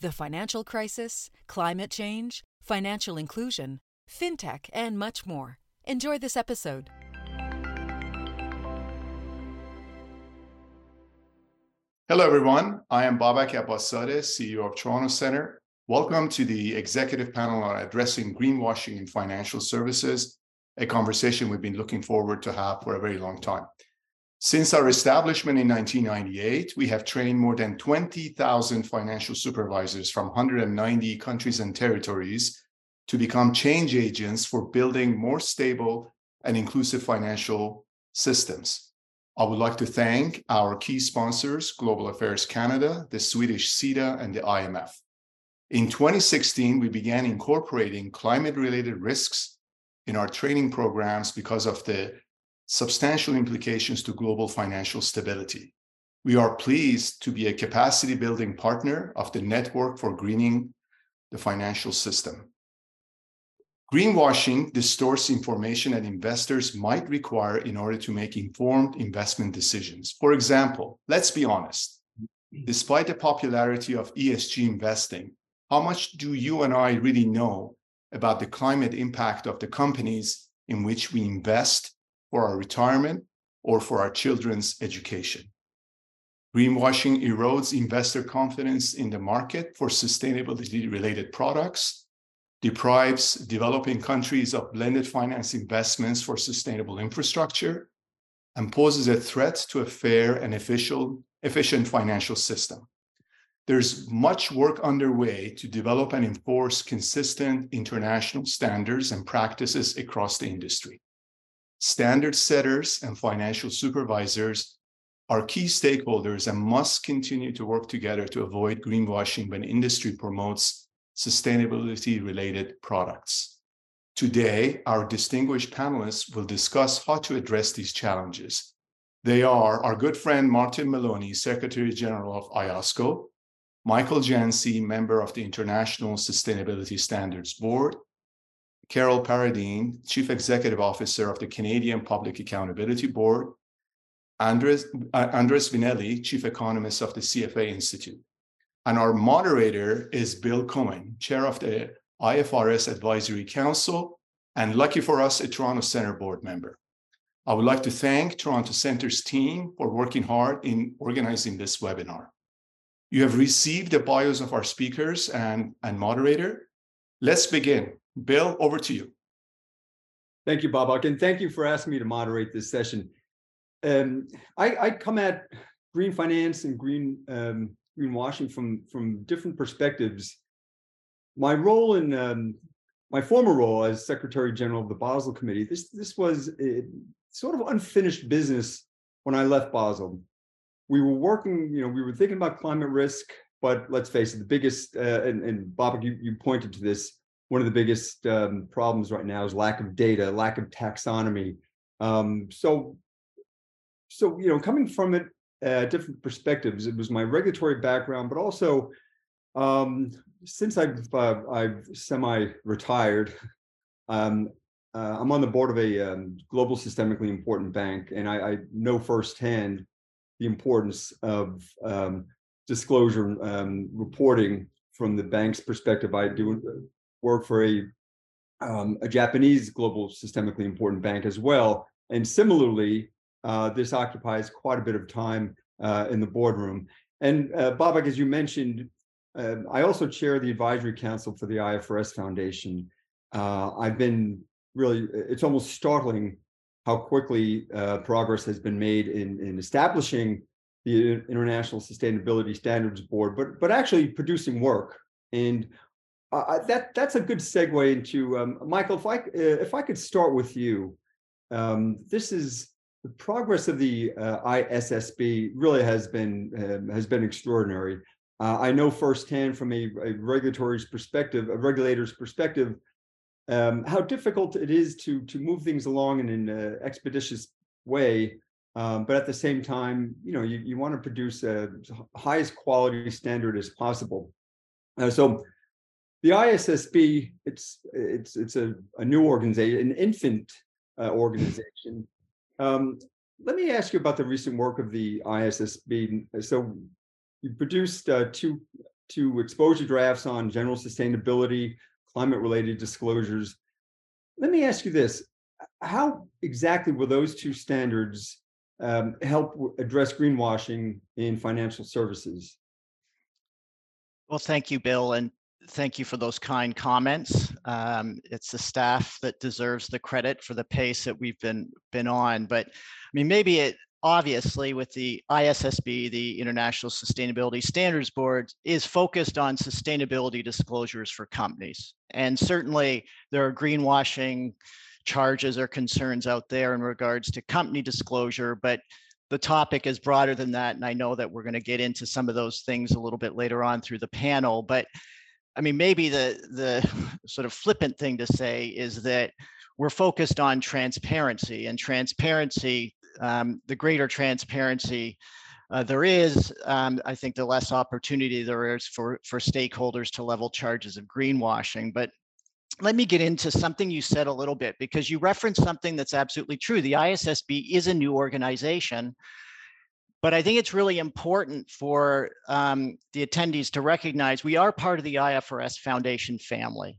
the financial crisis, climate change, financial inclusion, fintech, and much more. Enjoy this episode. Hello, everyone. I am Babak Abbasadeh, CEO of Toronto Centre. Welcome to the executive panel on addressing greenwashing in financial services, a conversation we've been looking forward to have for a very long time. Since our establishment in 1998, we have trained more than 20,000 financial supervisors from 190 countries and territories to become change agents for building more stable and inclusive financial systems. I would like to thank our key sponsors, Global Affairs Canada, the Swedish Sida, and the IMF. In 2016, we began incorporating climate-related risks in our training programs because of the substantial implications to global financial stability. We are pleased to be a capacity-building partner of the Network for Greening the Financial System. Greenwashing distorts information that investors might require in order to make informed investment decisions. For example, let's be honest, despite the popularity of ESG investing, how much do you and I really know about the climate impact of the companies in which we invest for our retirement or for our children's education? Greenwashing erodes investor confidence in the market for sustainability-related products, deprives developing countries of blended finance investments for sustainable infrastructure, and poses a threat to a fair and efficient financial system. There's much work underway to develop and enforce consistent international standards and practices across the industry. Standard setters and financial supervisors are key stakeholders and must continue to work together to avoid greenwashing when industry promotes sustainability-related products. Today, our distinguished panelists will discuss how to address these challenges. They are our good friend Martin Moloney, Secretary General of IOSCO, Michael Jantzi, member of the International Sustainability Standards Board, Carol Paradine, Chief Executive Officer of the Canadian Public Accountability Board, Andres Vinelli, Chief Economist of the CFA Institute. And our moderator is Bill Coen, Chair of the IFRS Advisory Council, and lucky for us, a Toronto Centre board member. I would like to thank Toronto Centre's team for working hard in organizing this webinar. You have received the bios of our speakers and moderator. Let's begin. Bill, over to you. Thank you, Babak, and thank you for asking me to moderate this session. I come at green finance and greenwashing from different perspectives. My role in my former role as Secretary General of the Basel Committee, this was a sort of unfinished business when I left Basel. We were working, we were thinking about climate risk, but let's face it, the biggest, and Babak, you pointed to this, one of the biggest problems right now is lack of data, lack of taxonomy. So coming from it, different perspectives. It was my regulatory background, but also since I've semi-retired, I'm on the board of a global systemically important bank, and I know firsthand the importance of disclosure reporting from the bank's perspective. I do work for a Japanese global systemically important bank as well, and similarly, this occupies quite a bit of time in the boardroom. And Babak, as you mentioned, I also chair the advisory council for the IFRS Foundation. I've been really, it's almost startling how quickly progress has been made in establishing the International Sustainability Standards Board, but actually producing work. And that's a good segue into, Michael, if I could start with you. This is, the progress of the ISSB really has been extraordinary. I know firsthand from a regulator's perspective, how difficult it is to move things along in an expeditious way. But at the same time, you want to produce the highest quality standard as possible. So the ISSB, it's a new organization, an infant organization. Let me ask you about the recent work of the ISSB. So you produced two exposure drafts on general sustainability, climate-related disclosures. Let me ask you this. How exactly will those two standards help address greenwashing in financial services? Well, thank you, Bill, and thank you for those kind comments. It's the staff that deserves the credit for the pace that we've been on. But I mean, maybe it obviously with the ISSB, the International Sustainability Standards Board, is focused on sustainability disclosures for companies. And certainly there are greenwashing charges or concerns out there in regards to company disclosure, but the topic is broader than that. And I know that we're going to get into some of those things a little bit later on through the panel. But I mean, maybe the sort of flippant thing to say is that we're focused on transparency, and transparency, the greater transparency there is, I think the less opportunity there is for stakeholders to level charges of greenwashing. But let me get into something you said a little bit, because you referenced something that's absolutely true. The ISSB is a new organization, but I think it's really important for the attendees to recognize we are part of the IFRS Foundation family.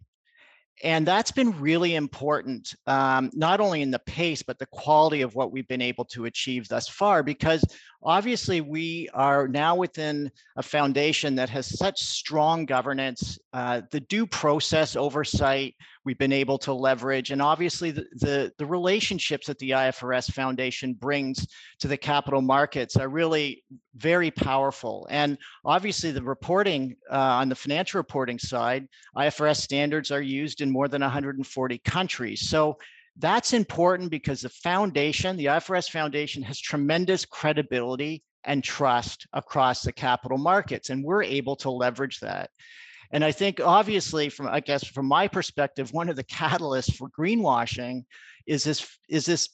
And that's been really important, not only in the pace, but the quality of what we've been able to achieve thus far, because obviously we are now within a foundation that has such strong governance, the due process oversight we've been able to leverage, and obviously the relationships that the IFRS Foundation brings to the capital markets are really very powerful. And obviously the reporting on the financial reporting side, IFRS standards are used in more than 140 countries. So that's important because the foundation, the IFRS Foundation, has tremendous credibility and trust across the capital markets, and we're able to leverage that. And I think obviously from my perspective, one of the catalysts for greenwashing is this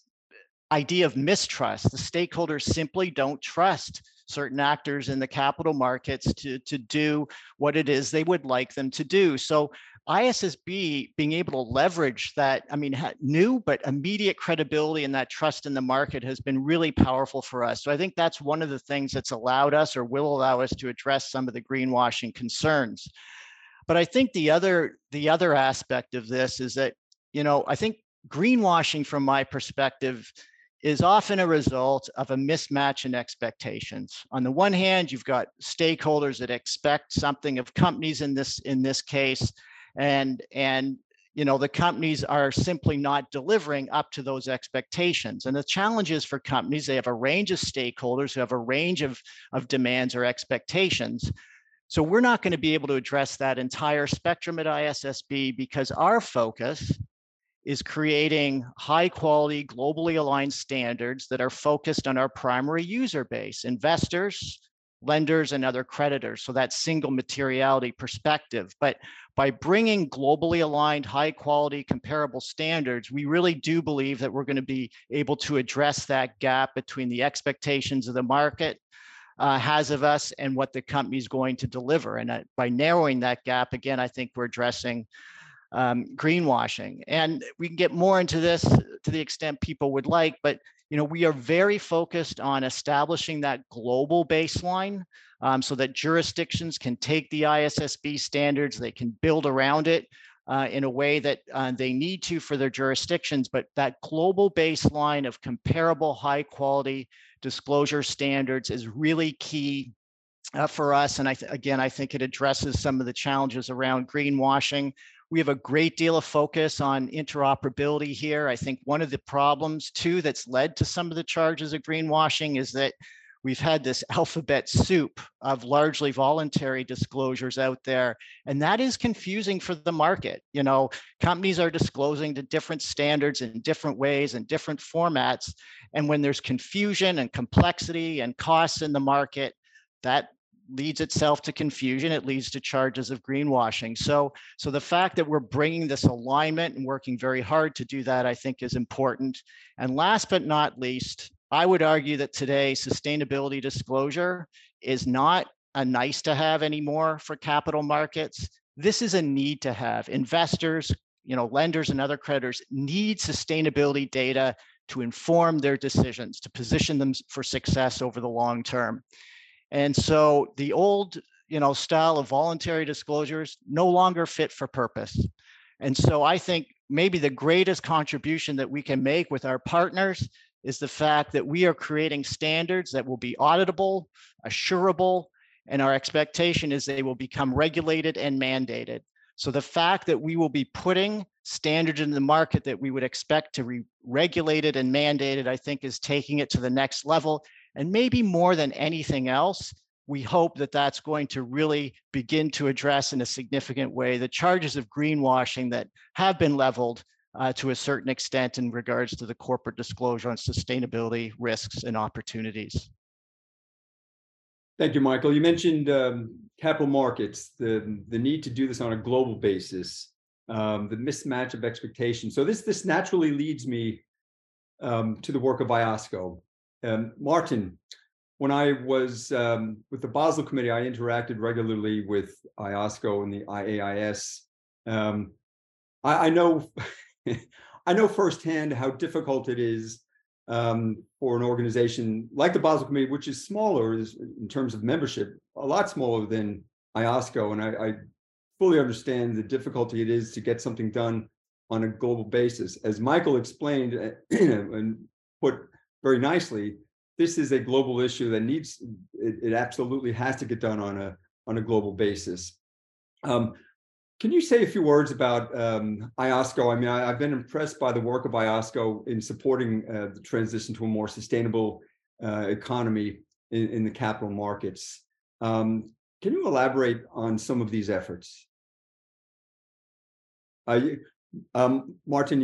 idea of mistrust. The stakeholders simply don't trust certain actors in the capital markets to do what it is they would like them to do. So ISSB being able to leverage that, I mean, new but immediate credibility and that trust in the market has been really powerful for us. So I think that's one of the things that's allowed us or will allow us to address some of the greenwashing concerns. But I think the other aspect of this is that, I think greenwashing from my perspective is often a result of a mismatch in expectations. On the one hand, you've got stakeholders that expect something of companies in this case, and the companies are simply not delivering up to those expectations. And the challenge is for companies, they have a range of stakeholders who have a range of demands or expectations. So we're not going to be able to address that entire spectrum at ISSB because our focus is creating high quality, globally aligned standards that are focused on our primary user base, investors, lenders, and other creditors. So that single materiality perspective. But by bringing globally aligned, high quality, comparable standards, we really do believe that we're going to be able to address that gap between the expectations of the market has of us and what the company is going to deliver. And by narrowing that gap, again, I think we're addressing greenwashing. And we can get more into this to the extent people would like, but we are very focused on establishing that global baseline so that jurisdictions can take the ISSB standards, they can build around it in a way that they need to for their jurisdictions, but that global baseline of comparable high quality disclosure standards is really key for us. And I think it addresses some of the challenges around greenwashing. We have a great deal of focus on interoperability here. I think one of the problems too that's led to some of the charges of greenwashing is that we've had this alphabet soup of largely voluntary disclosures out there, and that is confusing for the market. Companies are disclosing to different standards in different ways and different formats, and when there's confusion and complexity and costs in the market, that leads itself to confusion. It leads to charges of greenwashing. So the fact that we're bringing this alignment and working very hard to do that, I think, is important. And last but not least, I would argue that today sustainability disclosure is not a nice to have anymore for capital markets. This is a need to have. Investors, lenders and other creditors need sustainability data to inform their decisions, to position them for success over the long term. And so the old, style of voluntary disclosures no longer fit for purpose. And so I think maybe the greatest contribution that we can make with our partners is the fact that we are creating standards that will be auditable, assurable, and our expectation is they will become regulated and mandated. So the fact that we will be putting standards in the market that we would expect to be regulated and mandated, I think, is taking it to the next level. And maybe more than anything else, we hope that that's going to really begin to address in a significant way the charges of greenwashing that have been leveled to a certain extent in regards to the corporate disclosure on sustainability risks and opportunities. Thank you, Michael. You mentioned capital markets, the need to do this on a global basis, the mismatch of expectations. So this naturally leads me to the work of IOSCO. Martin, when I was with the Basel Committee, I interacted regularly with IOSCO and the IAIS. I know firsthand how difficult it is for an organization like the Basel Committee, which is smaller in terms of membership, a lot smaller than IOSCO. And I fully understand the difficulty it is to get something done on a global basis. As Michael explained and put very nicely, this is a global issue that needs, it absolutely has to get done on a global basis. Can you say a few words about IOSCO? I mean, I've been impressed by the work of IOSCO in supporting the transition to a more sustainable economy in the capital markets. Can you elaborate on some of these efforts? Martin,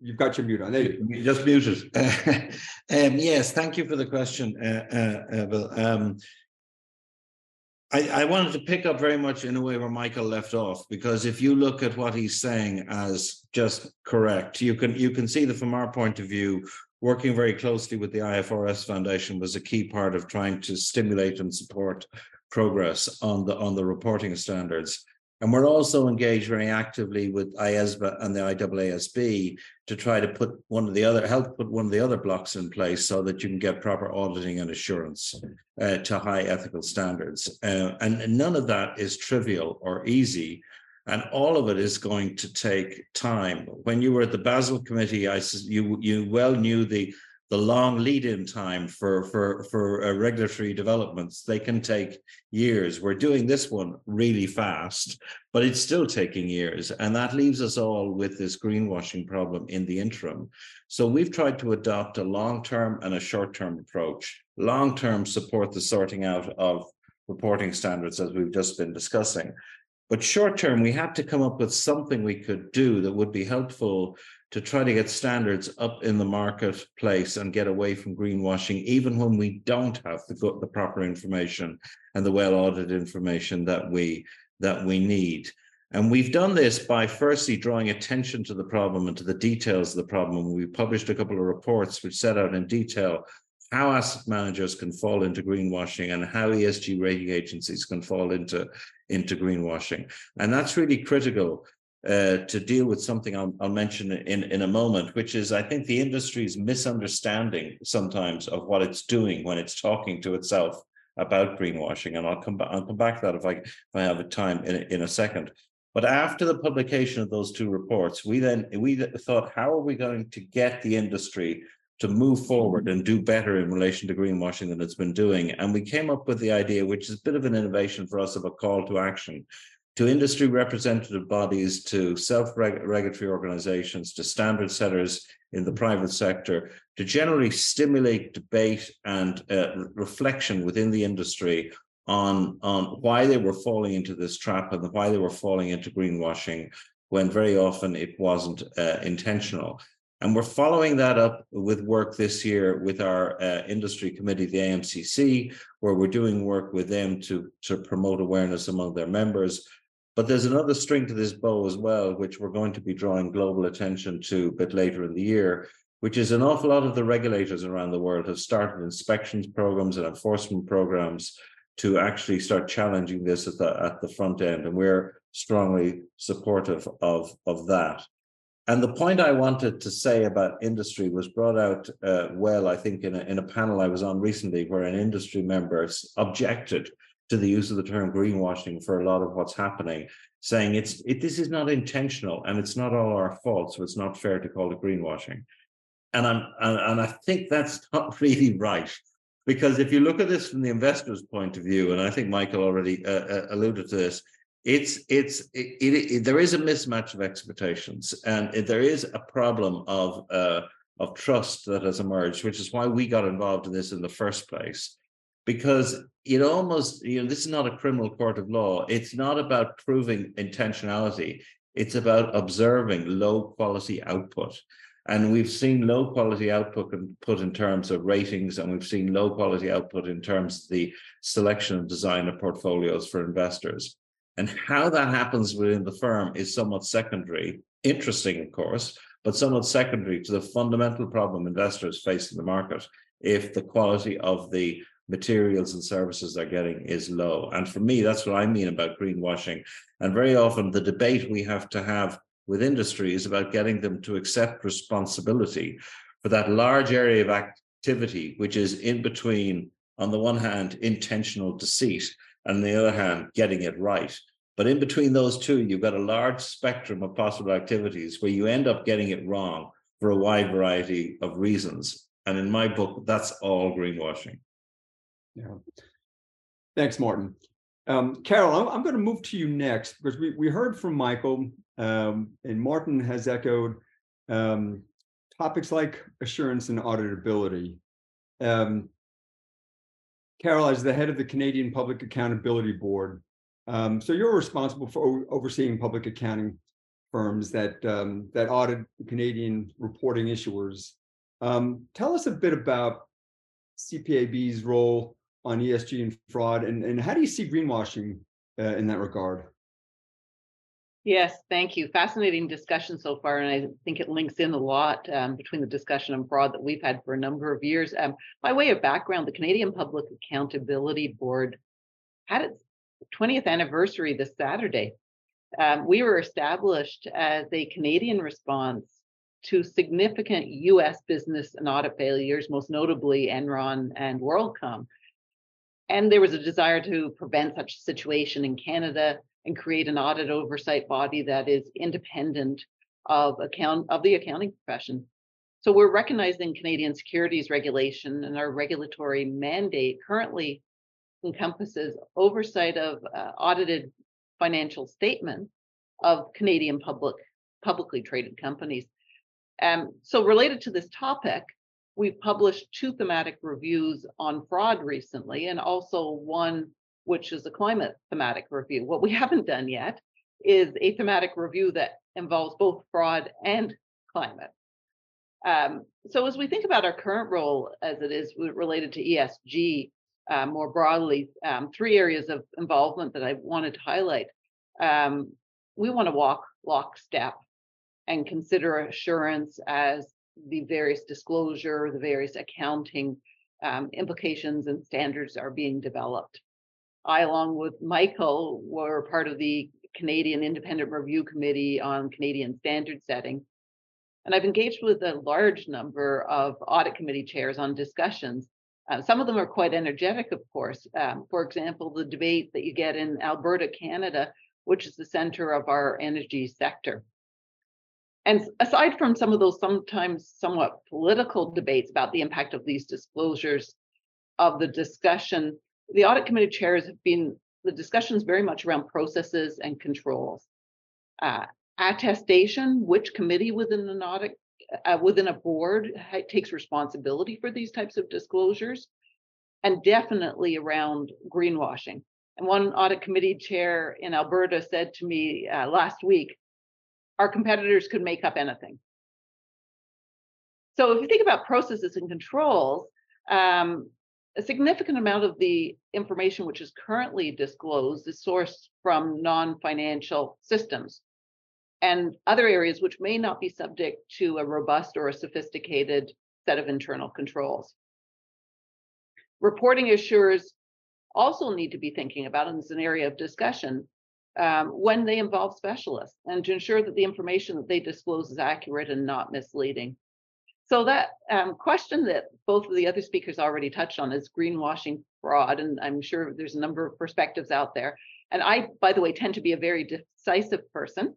you've got your mute on. There you just muted. Yes, thank you for the question, Bill. I wanted to pick up very much in a way where Michael left off, because if you look at what he's saying as just correct, you can see that from our point of view, working very closely with the IFRS Foundation was a key part of trying to stimulate and support progress on the reporting standards. And we're also engaged very actively with IESBA and the IAASB to try to put help put one of the other blocks in place so that you can get proper auditing and assurance to high ethical standards. And none of that is trivial or easy. And all of it is going to take time. When you were at the Basel Committee, you well knew the long lead-in time for regulatory developments. They can take years. We're doing this one really fast, but it's still taking years. And that leaves us all with this greenwashing problem in the interim. So we've tried to adopt a long-term and a short-term approach. Long-term support the sorting out of reporting standards, as we've just been discussing. But short-term, we had to come up with something we could do that would be helpful to try to get standards up in the marketplace and get away from greenwashing, even when we don't have the proper information and the well-audited information that we need. And we've done this by firstly drawing attention to the problem and to the details of the problem. We published a couple of reports which set out in detail how asset managers can fall into greenwashing and how ESG rating agencies can fall into greenwashing. And that's really critical to deal with something I'll mention in a moment, which is, I think, the industry's misunderstanding sometimes of what it's doing when it's talking to itself about greenwashing. And I'll come back to that if I have time in a second. But after the publication of those two reports, we thought, how are we going to get the industry to move forward and do better in relation to greenwashing than it's been doing? And we came up with the idea, which is a bit of an innovation for us, of a call to action to industry representative bodies, to self-regulatory organizations, to standard setters in the private sector, to generally stimulate debate and reflection within the industry on why they were falling into this trap and why they were falling into greenwashing when very often it wasn't intentional. And we're following that up with work this year with our industry committee, the AMCC, where we're doing work with them to promote awareness among their members. But there's another string to this bow as well, which we're going to be drawing global attention to a bit later in the year, which is an awful lot of the regulators around the world have started inspections programs and enforcement programs to actually start challenging this at the front end. And we're strongly supportive of that. And the point I wanted to say about industry was brought out well, I think, in a panel I was on recently where an industry member objected to the use of the term greenwashing for a lot of what's happening, saying this is not intentional and it's not all our fault, so it's not fair to call it greenwashing. And I think that's not really right, because if you look at this from the investor's point of view, and I think Michael already alluded to this, there is a mismatch of expectations, and there is a problem of trust that has emerged, which is why we got involved in this in the first place, because this is not a criminal court of law. It's not about proving intentionality. It's about observing low quality output. And we've seen low quality output put in terms of ratings, and we've seen low quality output in terms of the selection and design of portfolios for investors. And how that happens within the firm is somewhat secondary, interesting, of course, but somewhat secondary to the fundamental problem investors face in the market if the quality of the materials and services they're getting is low. And for me, that's what I mean about greenwashing. And very often the debate we have to have with industry is about getting them to accept responsibility for that large area of activity, which is in between, on the one hand, intentional deceit, and on the other hand, getting it right. But in between those two, you've got a large spectrum of possible activities where you end up getting it wrong for a wide variety of reasons. And in my book, that's all greenwashing. Yeah. Thanks, Martin. Carol, I'm going to move to you next, because we heard from Michael, and Martin has echoed topics like assurance and auditability. Carol, as the head of the Canadian Public Accountability Board, so you're responsible for overseeing public accounting firms that audit Canadian reporting issuers. Tell us a bit about CPAB's role on ESG and fraud, and how do you see greenwashing in that regard? Yes, thank you. Fascinating discussion so far, and I think it links in a lot between the discussion on fraud that we've had for a number of years. By way of background, the Canadian Public Accountability Board had its 20th anniversary this Saturday. We were established as a Canadian response to significant U.S. business and audit failures, most notably Enron and WorldCom. And there was a desire to prevent such a situation in Canada and create an audit oversight body that is independent of the accounting profession. So we're recognizing Canadian securities regulation, and our regulatory mandate currently encompasses oversight of audited financial statements of Canadian publicly traded companies. So related to this topic, we published two thematic reviews on fraud recently, and also one which is a climate thematic review. What we haven't done yet is a thematic review that involves both fraud and climate. So as we think about our current role as it is related to ESG more broadly, three areas of involvement that I wanted to highlight. We want to walk lockstep and consider assurance as the various disclosure, the various accounting implications and standards are being developed. I, along with Michael, were part of the Canadian Independent Review Committee on Canadian Standard Setting. And I've engaged with a large number of audit committee chairs on discussions. Some of them are quite energetic, of course. For example, the debate that you get in Alberta, Canada, which is the center of our energy sector. And aside from some of those sometimes somewhat political debates about the impact of these disclosures of the discussion, the audit committee chairs have been, the discussions very much around processes and controls. Attestation, which committee within an audit, within a board takes responsibility for these types of disclosures, and definitely around greenwashing. And one audit committee chair in Alberta said to me last week, our competitors could make up anything. So if you think about processes and controls, a significant amount of the information which is currently disclosed is sourced from non-financial systems and other areas which may not be subject to a robust or a sophisticated set of internal controls. Reporting issuers also need to be thinking about, and it's an area of discussion, when they involve specialists, and to ensure that the information that they disclose is accurate and not misleading. So that question that both of the other speakers already touched on is greenwashing fraud, and I'm sure there's a number of perspectives out there. And I, by the way, tend to be a very decisive person,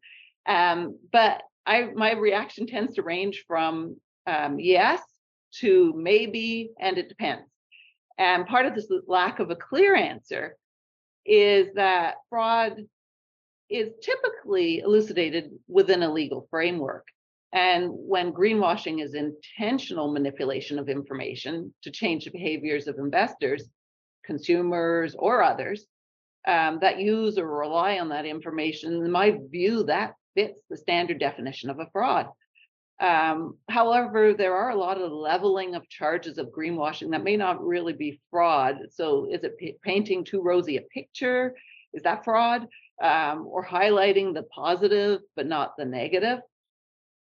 but my reaction tends to range from yes to maybe, and it depends. And part of this lack of a clear answer is that fraud is typically elucidated within a legal framework. And when greenwashing is intentional manipulation of information to change the behaviors of investors, consumers, or others that use or rely on that information, in my view, that fits the standard definition of a fraud. However, there are a lot of leveling of charges of greenwashing that may not really be fraud. So is it painting too rosy a picture? Is that fraud? Or highlighting the positive, but not the negative?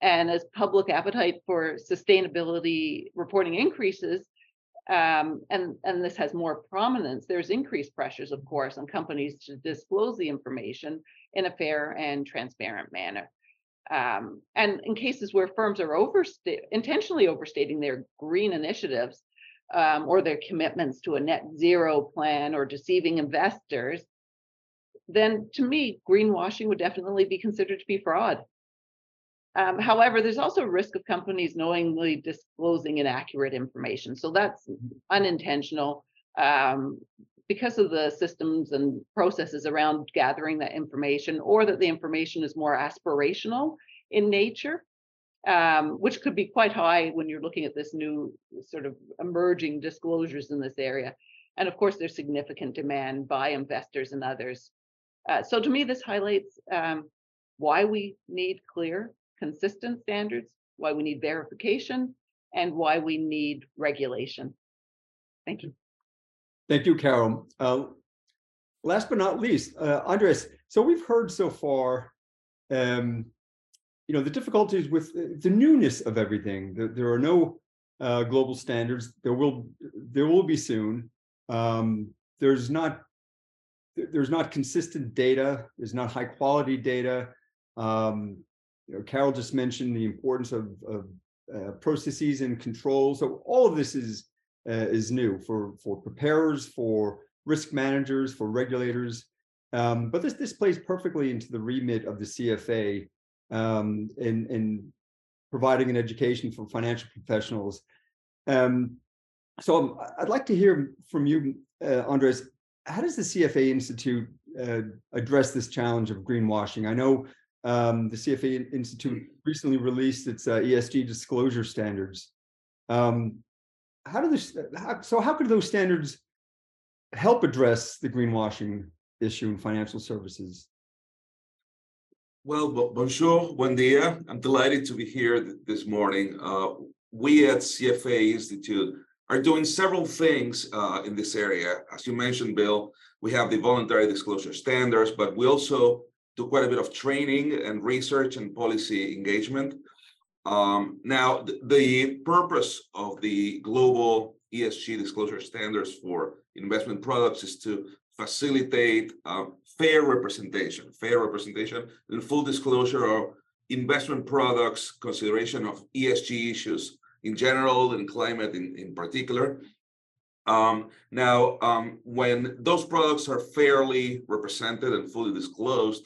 And as public appetite for sustainability reporting increases, and this has more prominence, there's increased pressures, of course, on companies to disclose the information in a fair and transparent manner. And in cases where firms are intentionally overstating their green initiatives or their commitments to a net zero plan or deceiving investors, then to me, greenwashing would definitely be considered to be fraud. However, there's also a risk of companies knowingly disclosing inaccurate information. So that's unintentional because of the systems and processes around gathering that information, or that the information is more aspirational in nature, which could be quite high when you're looking at this new sort of emerging disclosures in this area. And of course, there's significant demand by investors and others. So to me, this highlights why we need clear, consistent standards, why we need verification, and why we need regulation. Thank you. Thank you, Carol. Last but not least, Andres, so we've heard so far, the difficulties with the newness of everything. There are no global standards. There will be soon. There's not consistent data. There's not high quality data. Carol just mentioned the importance of processes and controls. So all of this is new for preparers, for risk managers, for regulators. But this plays perfectly into the remit of the CFA in providing an education for financial professionals. So I'd like to hear from you, Andres. How does the CFA Institute address this challenge of greenwashing? I know the CFA Institute recently released its ESG disclosure standards. How could those standards help address the greenwashing issue in financial services? Well, bonjour, buen dia. I'm delighted to be here this morning. We at CFA Institute are doing several things in this area. As you mentioned, Bill, we have the voluntary disclosure standards, but we also do quite a bit of training and research and policy engagement. Now, the purpose of the global ESG disclosure standards for investment products is to facilitate fair representation and full disclosure of investment products, consideration of ESG issues in general and climate in particular. When those products are fairly represented and fully disclosed,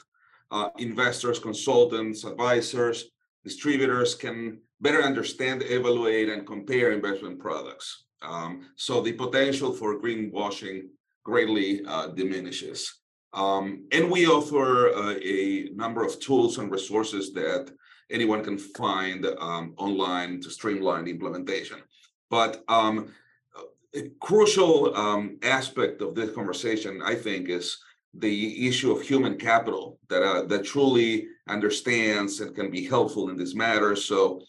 investors, consultants, advisors, distributors can better understand, evaluate, and compare investment products. So the potential for greenwashing greatly diminishes. And we offer a number of tools and resources that anyone can find online to streamline implementation. But a crucial aspect of this conversation, I think, is the issue of human capital that truly understands and can be helpful in this matter. So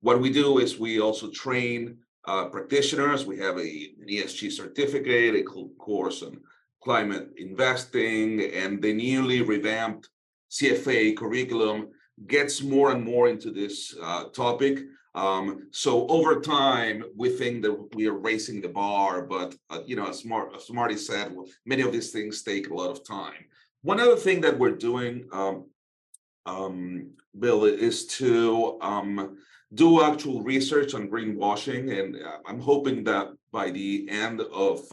What we do is we also train practitioners. We have an ESG certificate, a course on climate investing, and the newly revamped CFA curriculum gets more and more into this topic. So over time, we think that we are raising the bar, but you know, as Marty said, many of these things take a lot of time. One other thing that we're doing, Bill, is to do actual research on greenwashing, and I'm hoping that by the end of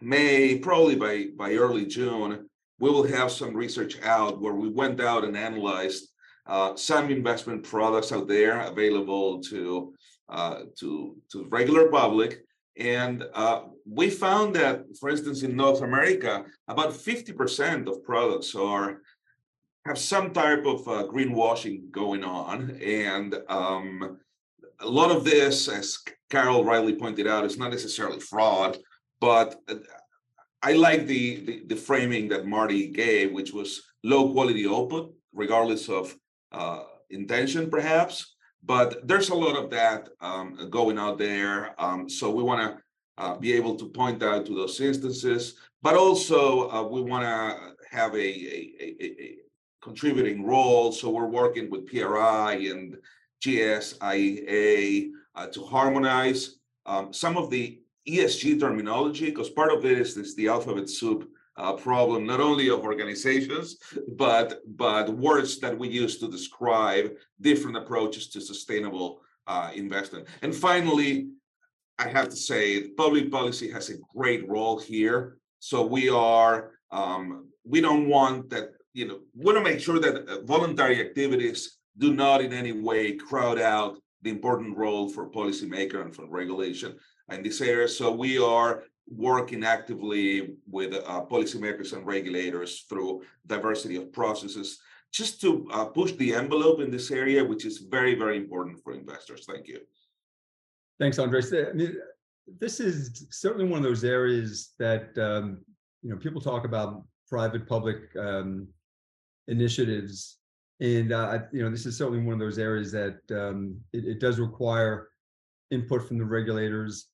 May, probably by early June, we will have some research out where we went out and analyzed some investment products out there available to regular public. And we found that, for instance, in North America, about 50% of products have some type of greenwashing going on. And a lot of this, as Carol rightly pointed out, is not necessarily fraud, but I like the framing that Marty gave, which was low quality output, regardless of intention, perhaps. But there's a lot of that going out there. So we want to be able to point out to those instances, but also we want to have a contributing role. So we're working with PRI and GSIA to harmonize some of the ESG terminology, because part of it is the alphabet soup problem, not only of organizations, but words that we use to describe different approaches to sustainable investment. And finally, I have to say, public policy has a great role here. So we are, we don't want that, you know, we want to make sure that voluntary activities do not in any way crowd out the important role for policymaker and for regulation in this area. So we are working actively with policymakers and regulators through diversity of processes, just to push the envelope in this area, which is very, very important for investors. Thank you. Thanks, Andres. I mean, this is certainly one of those areas that you know, people talk about private-public initiatives, and you know, this is certainly one of those areas that it does require input from the regulators.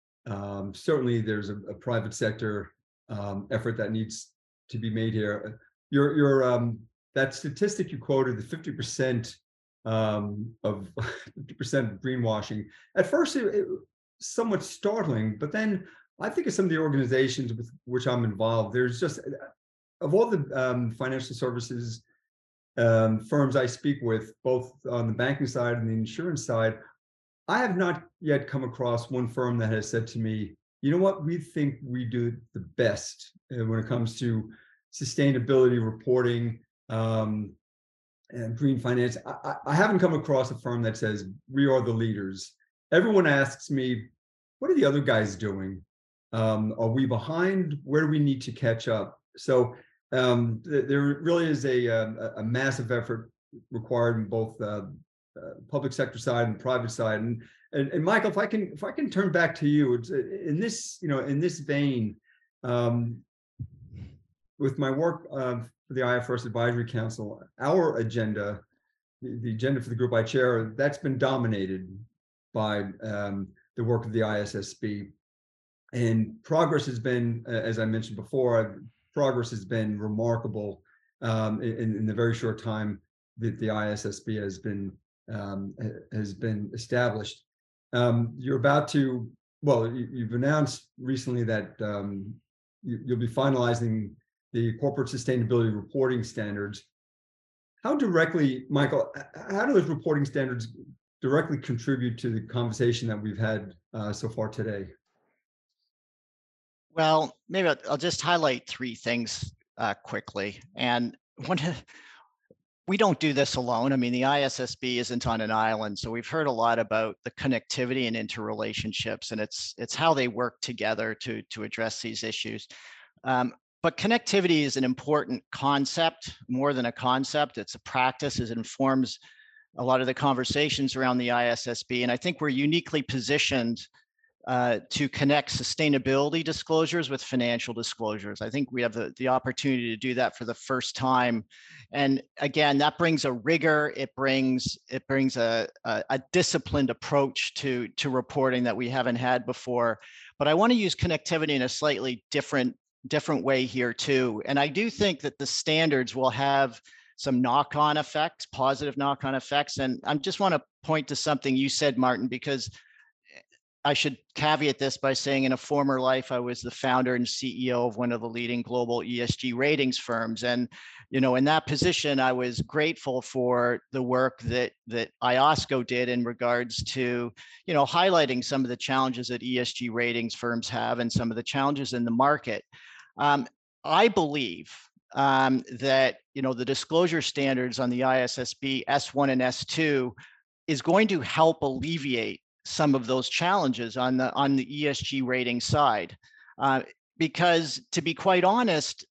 Certainly, there's a private sector effort that needs to be made here. That statistic you quoted, the 50% of 50% greenwashing. At first, it somewhat startling, but then I think of some of the organizations with which I'm involved. There's just, of all the financial services firms I speak with, both on the banking side and the insurance side, I have not yet come across one firm that has said to me, you know what, we think we do the best when it comes to sustainability reporting and green finance. I haven't come across a firm that says we are the leaders. Everyone asks me, what are the other guys doing? Are we behind? Where do we need to catch up? So there really is a massive effort required in both public sector side and private side, and Michael, if I can turn back to you, it's, in this, you know, in this vein, with my work for the IFRS Advisory Council, our agenda, the agenda for the group I chair, that's been dominated by the work of the ISSB, and progress has been, as I mentioned before, progress has been remarkable in the very short time that the ISSB has been established. You're about to, well, you've announced recently that you'll be finalizing the corporate sustainability reporting standards. How directly, Michael, how do those reporting standards directly contribute to the conversation that we've had so far today? Well, maybe I'll just highlight three things quickly. And one, we don't do this alone. I mean, the ISSB isn't on an island, so we've heard a lot about the connectivity and interrelationships, and it's how they work together to address these issues. But connectivity is an important concept, more than a concept. It's a practice. It informs a lot of the conversations around the ISSB, and I think we're uniquely positioned to connect sustainability disclosures with financial disclosures. I think we have the opportunity to do that for the first time. And again, that brings a rigor, it brings a disciplined approach to reporting that we haven't had before. But I want to use connectivity in a slightly different way here too. And I do think that the standards will have some knock-on effects, positive knock-on effects. And I just want to point to something you said, Martin, because I should caveat this by saying in a former life, I was the founder and CEO of one of the leading global ESG ratings firms. And, you know, in that position, I was grateful for the work that IOSCO did in regards to, you know, highlighting some of the challenges that ESG ratings firms have and some of the challenges in the market. I believe that, you know, the disclosure standards on the ISSB S1 and S2 is going to help alleviate some of those challenges on the ESG rating side. Because to be quite honest,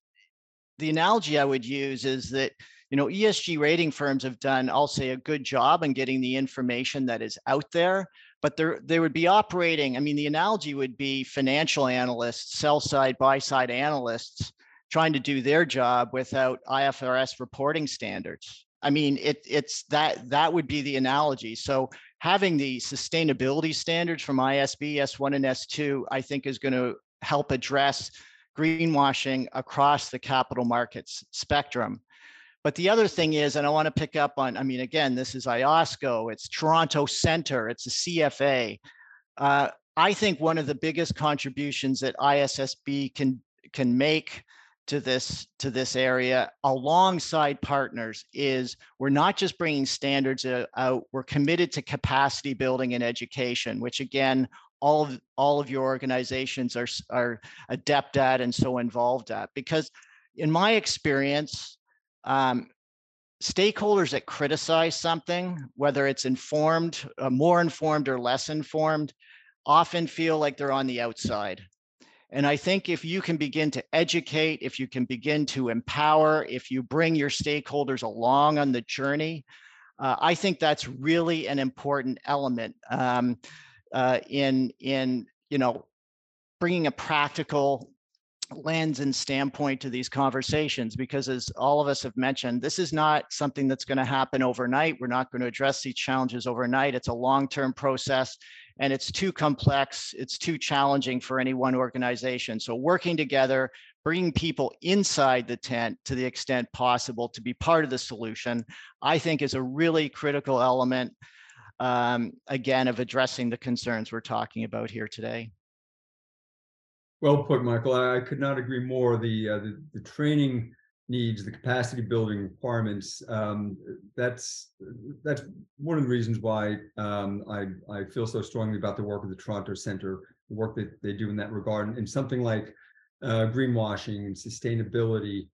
the analogy I would use is that, you know, ESG rating firms have done, I'll say, a good job in getting the information that is out there, but they would be operating, I mean, the analogy would be financial analysts, sell side, buy side analysts trying to do their job without IFRS reporting standards. I mean, it's that would be the analogy. So having the sustainability standards from ISB, S1 and S2, I think is going to help address greenwashing across the capital markets spectrum. But the other thing is, and I want to pick up on, I mean, again, this is IOSCO, it's Toronto Centre, it's a CFA. I think one of the biggest contributions that ISSB can make to this area alongside partners is we're not just bringing standards out, we're committed to capacity building and education, which again, all of your organizations are adept at and so involved at. Because in my experience, stakeholders that criticize something, whether it's informed, more informed or less informed, often feel like they're on the outside. And I think if you can begin to educate, if you can begin to empower, if you bring your stakeholders along on the journey, I think that's really an important element in you know, bringing a practical lens and standpoint to these conversations. Because as all of us have mentioned, this is not something that's going to happen overnight. We're not going to address these challenges overnight. It's a long-term process. And it's too complex, it's too challenging for any one organization. So working together, bringing people inside the tent to the extent possible to be part of the solution, I think is a really critical element, again, of addressing the concerns we're talking about here today. Well put, Michael. I could not agree more. The training needs, the capacity building requirements, that's one of the reasons why I feel so strongly about the work of the Toronto Centre, the work that they do in that regard. And something like greenwashing and sustainability,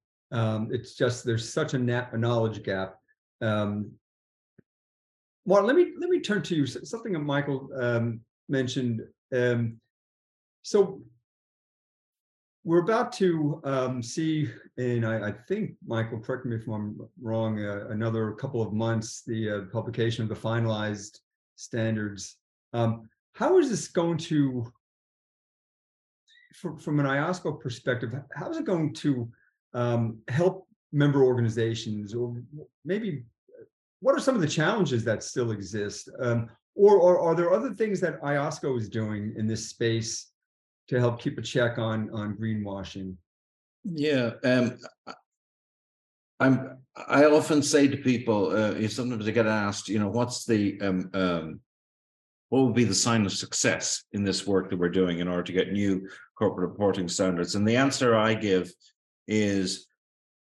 it's just, there's such a knowledge gap. Well, let me turn to you, something that Michael mentioned. So we're about to see, and I think, Michael, correct me if I'm wrong, another couple of months, the publication of the finalized standards. How is this going to, from an IOSCO perspective, how is it going to help member organizations? Or maybe, what are some of the challenges that still exist? Or are there other things that IOSCO is doing in this space to help keep a check on greenwashing? Yeah, I often say to people, sometimes I get asked, you know, what's the what would be the sign of success in this work that we're doing in order to get new corporate reporting standards? And the answer I give is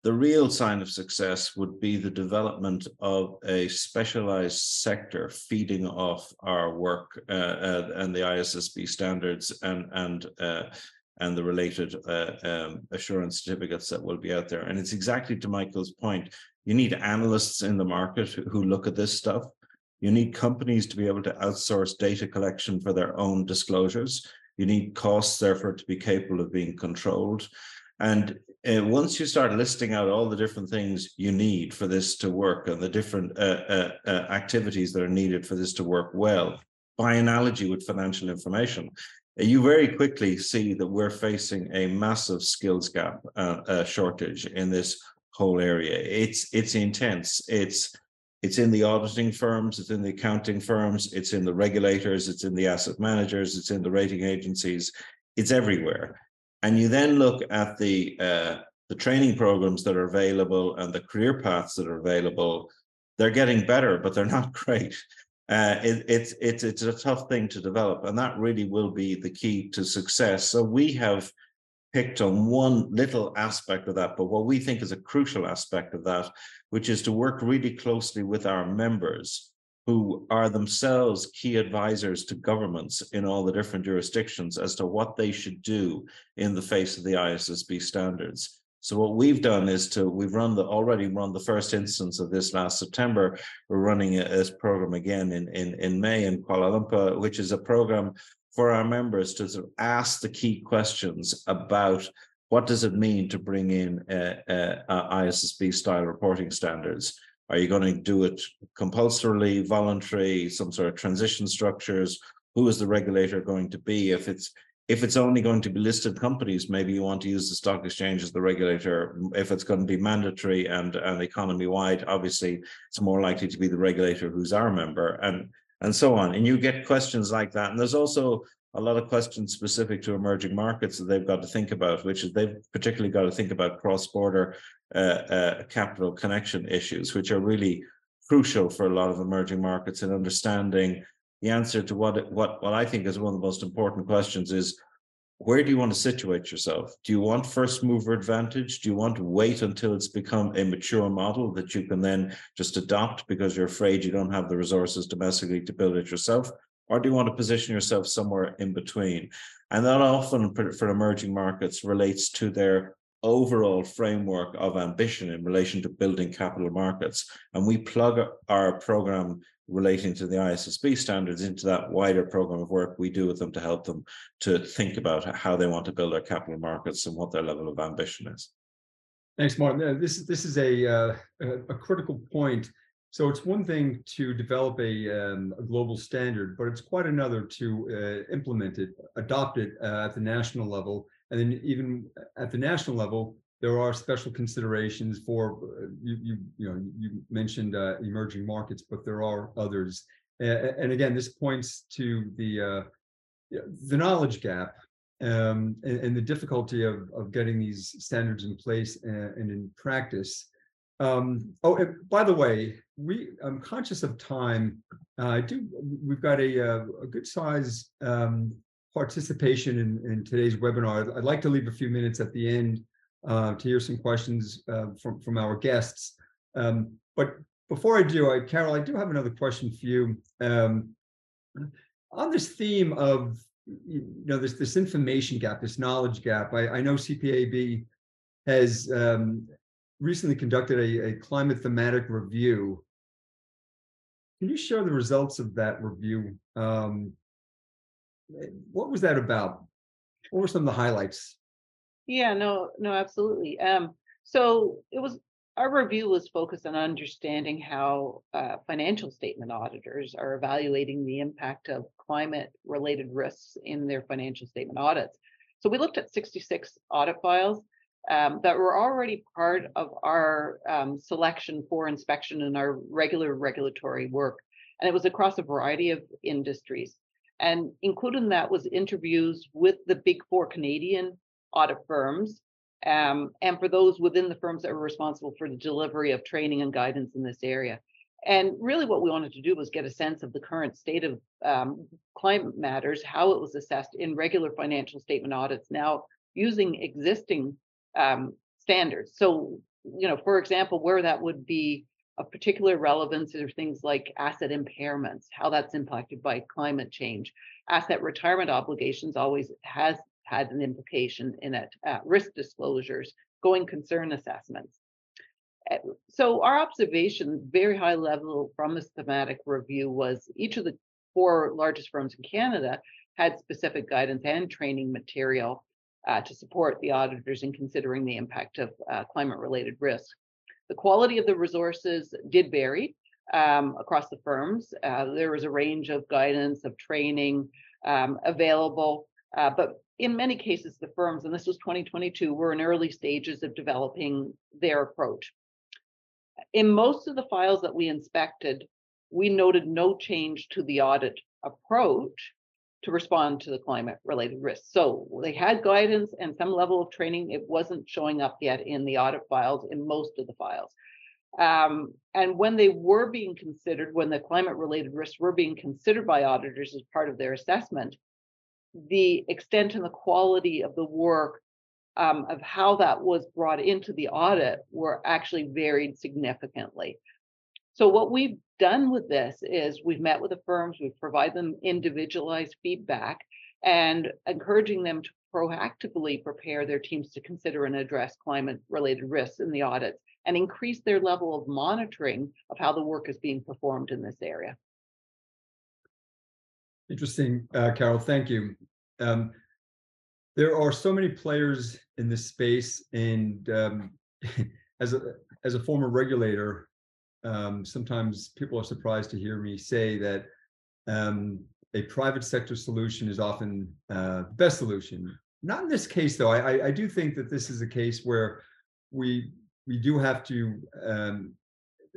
the real sign of success would be the development of a specialized sector feeding off our work and the ISSB standards and the related assurance certificates that will be out there. And it's exactly to Michael's point. You need analysts in the market who look at this stuff. You need companies to be able to outsource data collection for their own disclosures. You need costs, therefore, to be capable of being controlled. And once you start listing out all the different things you need for this to work and the different activities that are needed for this to work well, by analogy with financial information, you very quickly see that we're facing a massive skills gap shortage in this whole area. It's intense. It's in the auditing firms, it's in the accounting firms, it's in the regulators, it's in the asset managers, it's in the rating agencies, it's everywhere. And you then look at the training programs that are available and the career paths that are available. They're getting better, but they're not great. It's a tough thing to develop, and that really will be the key to success. So we have picked on one little aspect of that, but what we think is a crucial aspect of that, which is to work really closely with our members, who are themselves key advisors to governments in all the different jurisdictions as to what they should do in the face of the IAASB standards. So what we've done is we've already run the first instance of this last September. We're running this program again in May in Kuala Lumpur, which is a program for our members to sort of ask the key questions about what does it mean to bring in IAASB style reporting standards. Are you going to do it compulsorily, voluntary, some sort of transition structures? Who is the regulator going to be? If it's only going to be listed companies, maybe you want to use the stock exchange as the regulator. If it's going to be mandatory and economy-wide, obviously it's more likely to be the regulator who's our member. And so on. And you get questions like that. And there's also a lot of questions specific to emerging markets that they've got to think about, which is they've particularly got to think about cross-border capital connection issues, which are really crucial for a lot of emerging markets, and understanding the answer to what I think is one of the most important questions is, where do you want to situate yourself? Do you want first mover advantage? Do you want to wait until it's become a mature model that you can then just adopt because you're afraid you don't have the resources domestically to build it yourself? Or do you want to position yourself somewhere in between? And that often for emerging markets relates to their overall framework of ambition in relation to building capital markets. And we plug our program relating to the IAASB standards into that wider program of work we do with them to help them to think about how they want to build their capital markets and what their level of ambition is. Thanks, Martin. This is a critical point. So it's one thing to develop a global standard, but it's quite another to implement it, adopt it at the national level. And then even at the national level, there are special considerations for, you mentioned emerging markets, but there are others. And again, this points to the knowledge gap and the difficulty of getting these standards in place and in practice. By the way, I'm conscious of time. We've got a good size participation in today's webinar. I'd like to leave a few minutes at the end to hear some questions from our guests. But before I do, Carol, I do have another question for you. On this theme of this information gap, this knowledge gap, I know CPAB has recently conducted a climate thematic review. Can you share the results of that review? What was that about? What were some of the highlights? Yeah, no, absolutely. So our review was focused on understanding how financial statement auditors are evaluating the impact of climate-related risks in their financial statement audits. So we looked at 66 audit files that were already part of our selection for inspection in our regular regulatory work. And it was across a variety of industries. And included in that was interviews with the big four Canadian audit firms, and for those within the firms that were responsible for the delivery of training and guidance in this area. And really what we wanted to do was get a sense of the current state of climate matters, how it was assessed in regular financial statement audits now using existing standards. So, for example, where that would be of particular relevance are things like asset impairments, how that's impacted by climate change. Asset retirement obligations always has had an implication in it, risk disclosures, going concern assessments. So our observation, very high level from this thematic review, was each of the four largest firms in Canada had specific guidance and training material to support the auditors in considering the impact of climate-related risk. The quality of the resources did vary across the firms. There was a range of guidance, of training available. But in many cases, the firms, and this was 2022, were in early stages of developing their approach. In most of the files that we inspected, we noted no change to the audit approach to respond to the climate-related risks. So they had guidance and some level of training. It wasn't showing up yet in the audit files, in most of the files. And when they were being considered, when the climate-related risks were being considered by auditors as part of their assessment, the extent and the quality of the work of how that was brought into the audit were actually varied significantly. So what we've done with this is we've met with the firms, we've provided them individualized feedback and encouraging them to proactively prepare their teams to consider and address climate-related risks in the audits and increase their level of monitoring of how the work is being performed in this area. Interesting, Carol, thank you. There are so many players in this space, and as a former regulator, sometimes people are surprised to hear me say that a private sector solution is often the best solution. Not in this case, though. I do think that this is a case where we do have to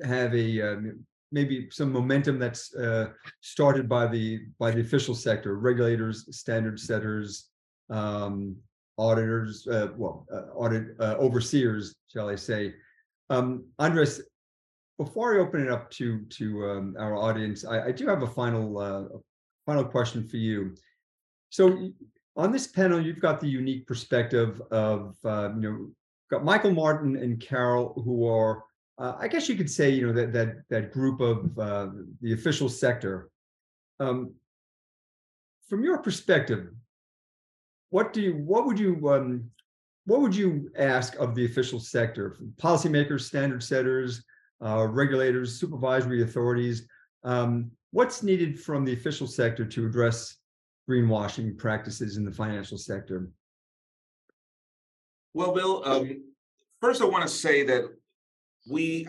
have a maybe some momentum that's started by the official sector, regulators, standard setters, auditors, overseers, shall I say. Andres, before I open it up to our audience, I do have a final question for you. So on this panel, you've got the unique perspective of got Michael, Martin, and Carol, who are I guess you could say that group of the official sector. From your perspective, what would you ask of the official sector, policymakers, standard setters? Regulators, supervisory authorities, what's needed from the official sector to address greenwashing practices in the financial sector? Well, Bill, first I want to say that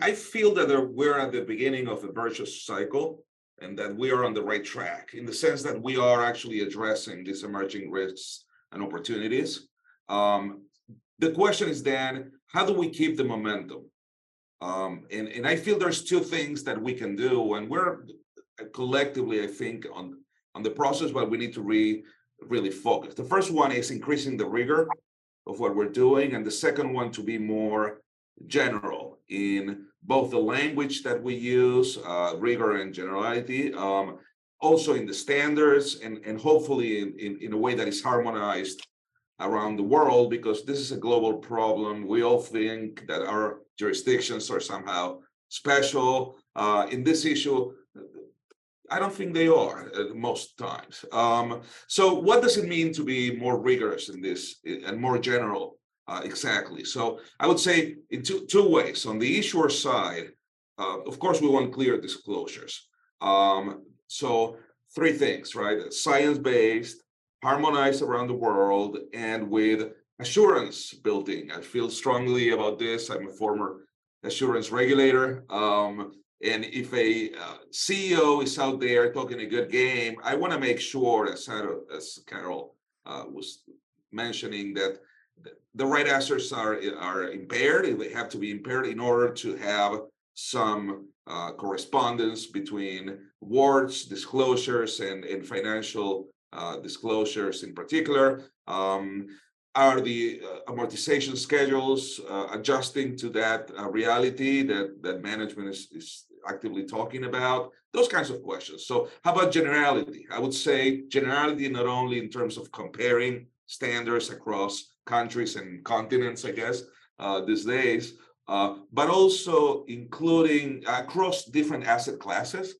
I feel that we're at the beginning of a virtuous cycle and that we are on the right track in the sense that we are actually addressing these emerging risks and opportunities. The question is then, how do we keep the momentum? And I feel there's two things that we can do, and we're collectively, I think, on the process, but we need to really focus. The first one is increasing the rigor of what we're doing, and the second one to be more general in both the language that we use, rigor and generality, also in the standards, and hopefully in a way that is harmonized around the world, because this is a global problem. We all think that our jurisdictions are somehow special. In this issue, I don't think they are most times. So what does it mean to be more rigorous in this and more general? Exactly. So I would say in two ways. On the issuer side, of course, we want clear disclosures. So three things, right? Science-based, harmonized around the world, and with assurance building. I feel strongly about this. I'm a former assurance regulator. And if a CEO is out there talking a good game, I want to make sure, as Carol was mentioning, that the right assets are impaired. They have to be impaired in order to have some correspondence between wards, disclosures, and financial disclosures in particular. Are the amortization schedules adjusting to that reality that management is actively talking about? Those kinds of questions. So how about generality? I would say generality not only in terms of comparing standards across countries and continents, I guess, these days, but also including across different asset classes.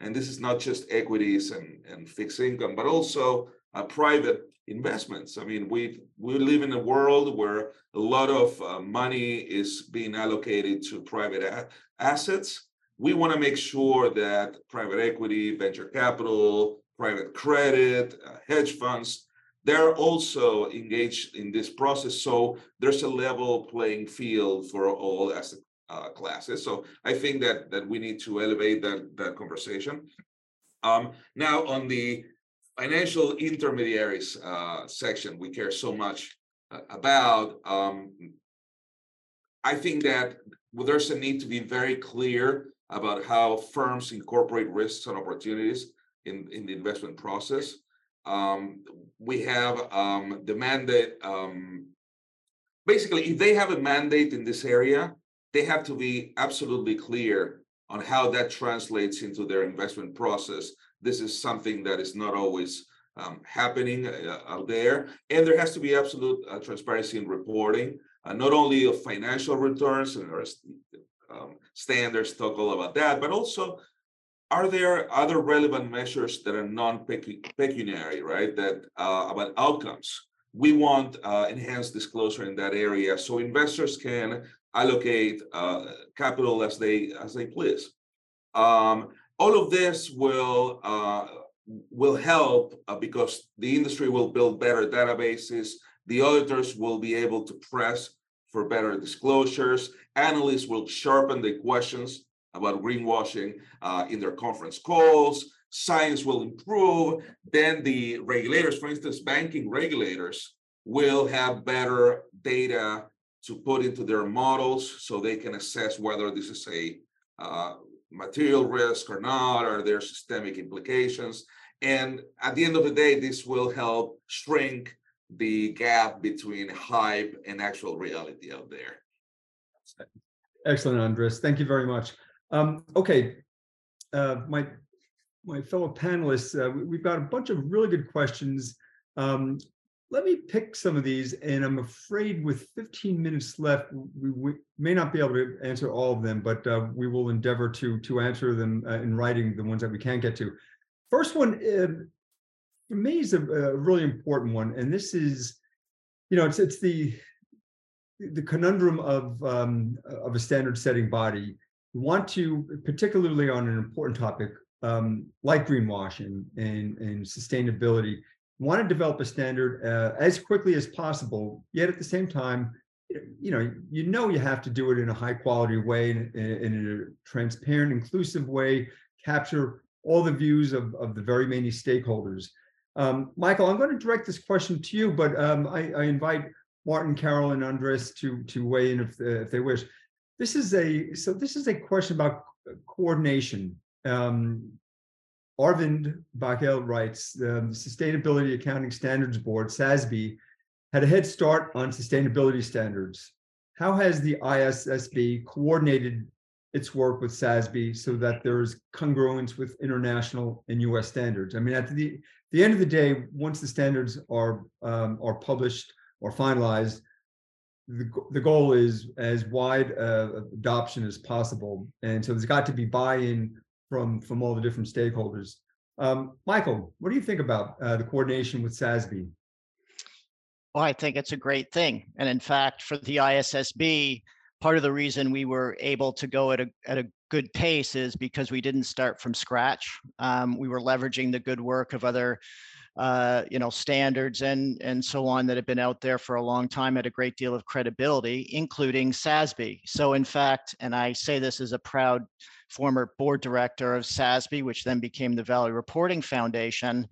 And this is not just equities and fixed income, but also private investments. I mean, we live in a world where a lot of money is being allocated to private assets. We want to make sure that private equity, venture capital, private credit, hedge funds, they're also engaged in this process. So there's a level playing field for all asset classes. So I think that we need to elevate that conversation. Now on the financial intermediaries section we care so much about, I think that there's a need to be very clear about how firms incorporate risks and opportunities in the investment process. We have demanded, basically, if they have a mandate in this area, they have to be absolutely clear on how that translates into their investment process. This is something that is not always happening out there. And there has to be absolute transparency in reporting, not only of financial returns, and our standards talk all about that, but also, are there other relevant measures that are non-pecuniary, right? That about outcomes. We want enhanced disclosure in that area so investors can allocate capital as they please. All of this will help because the industry will build better databases. The auditors will be able to press for better disclosures. Analysts will sharpen the questions about greenwashing in their conference calls. Science will improve. Then the regulators, for instance, banking regulators, will have better data to put into their models so they can assess whether this is a material risk or not, are there systemic implications. And at the end of the day, this will help shrink the gap between hype and actual reality out there. Excellent, Andres. Thank you very much. Okay, my fellow panelists, we've got a bunch of really good questions. Let me pick some of these, and I'm afraid with 15 minutes left, we may not be able to answer all of them, but we will endeavor to answer them in writing, the ones that we can get to. First one, for me, is a really important one, and this is, you know, it's the conundrum of a standard-setting body. We want to, particularly on an important topic like greenwashing and sustainability, want to develop a standard as quickly as possible. Yet at the same time, you have to do it in a high-quality way, in a transparent, inclusive way, capture all the views of the very many stakeholders. Michael, I'm going to direct this question to you, but I invite Martin, Carol, and Andres to weigh in if they wish. This is a question about coordination. Arvind Bachel writes, the Sustainability Accounting Standards Board, SASB, had a head start on sustainability standards. How has the ISSB coordinated its work with SASB so that there is congruence with international and U.S. standards? I mean, at the end of the day, once the standards are published or finalized, the goal is as wide adoption as possible. And so there's got to be buy-in from all the different stakeholders. Michael, what do you think about the coordination with SASB? Well, I think it's a great thing. And in fact, for the ISSB, part of the reason we were able to go at a good pace is because we didn't start from scratch. We were leveraging the good work of other standards and so on that have been out there for a long time at a great deal of credibility, including SASB. So in fact, and I say this as a proud former board director of SASB, which then became the Value Reporting Foundation,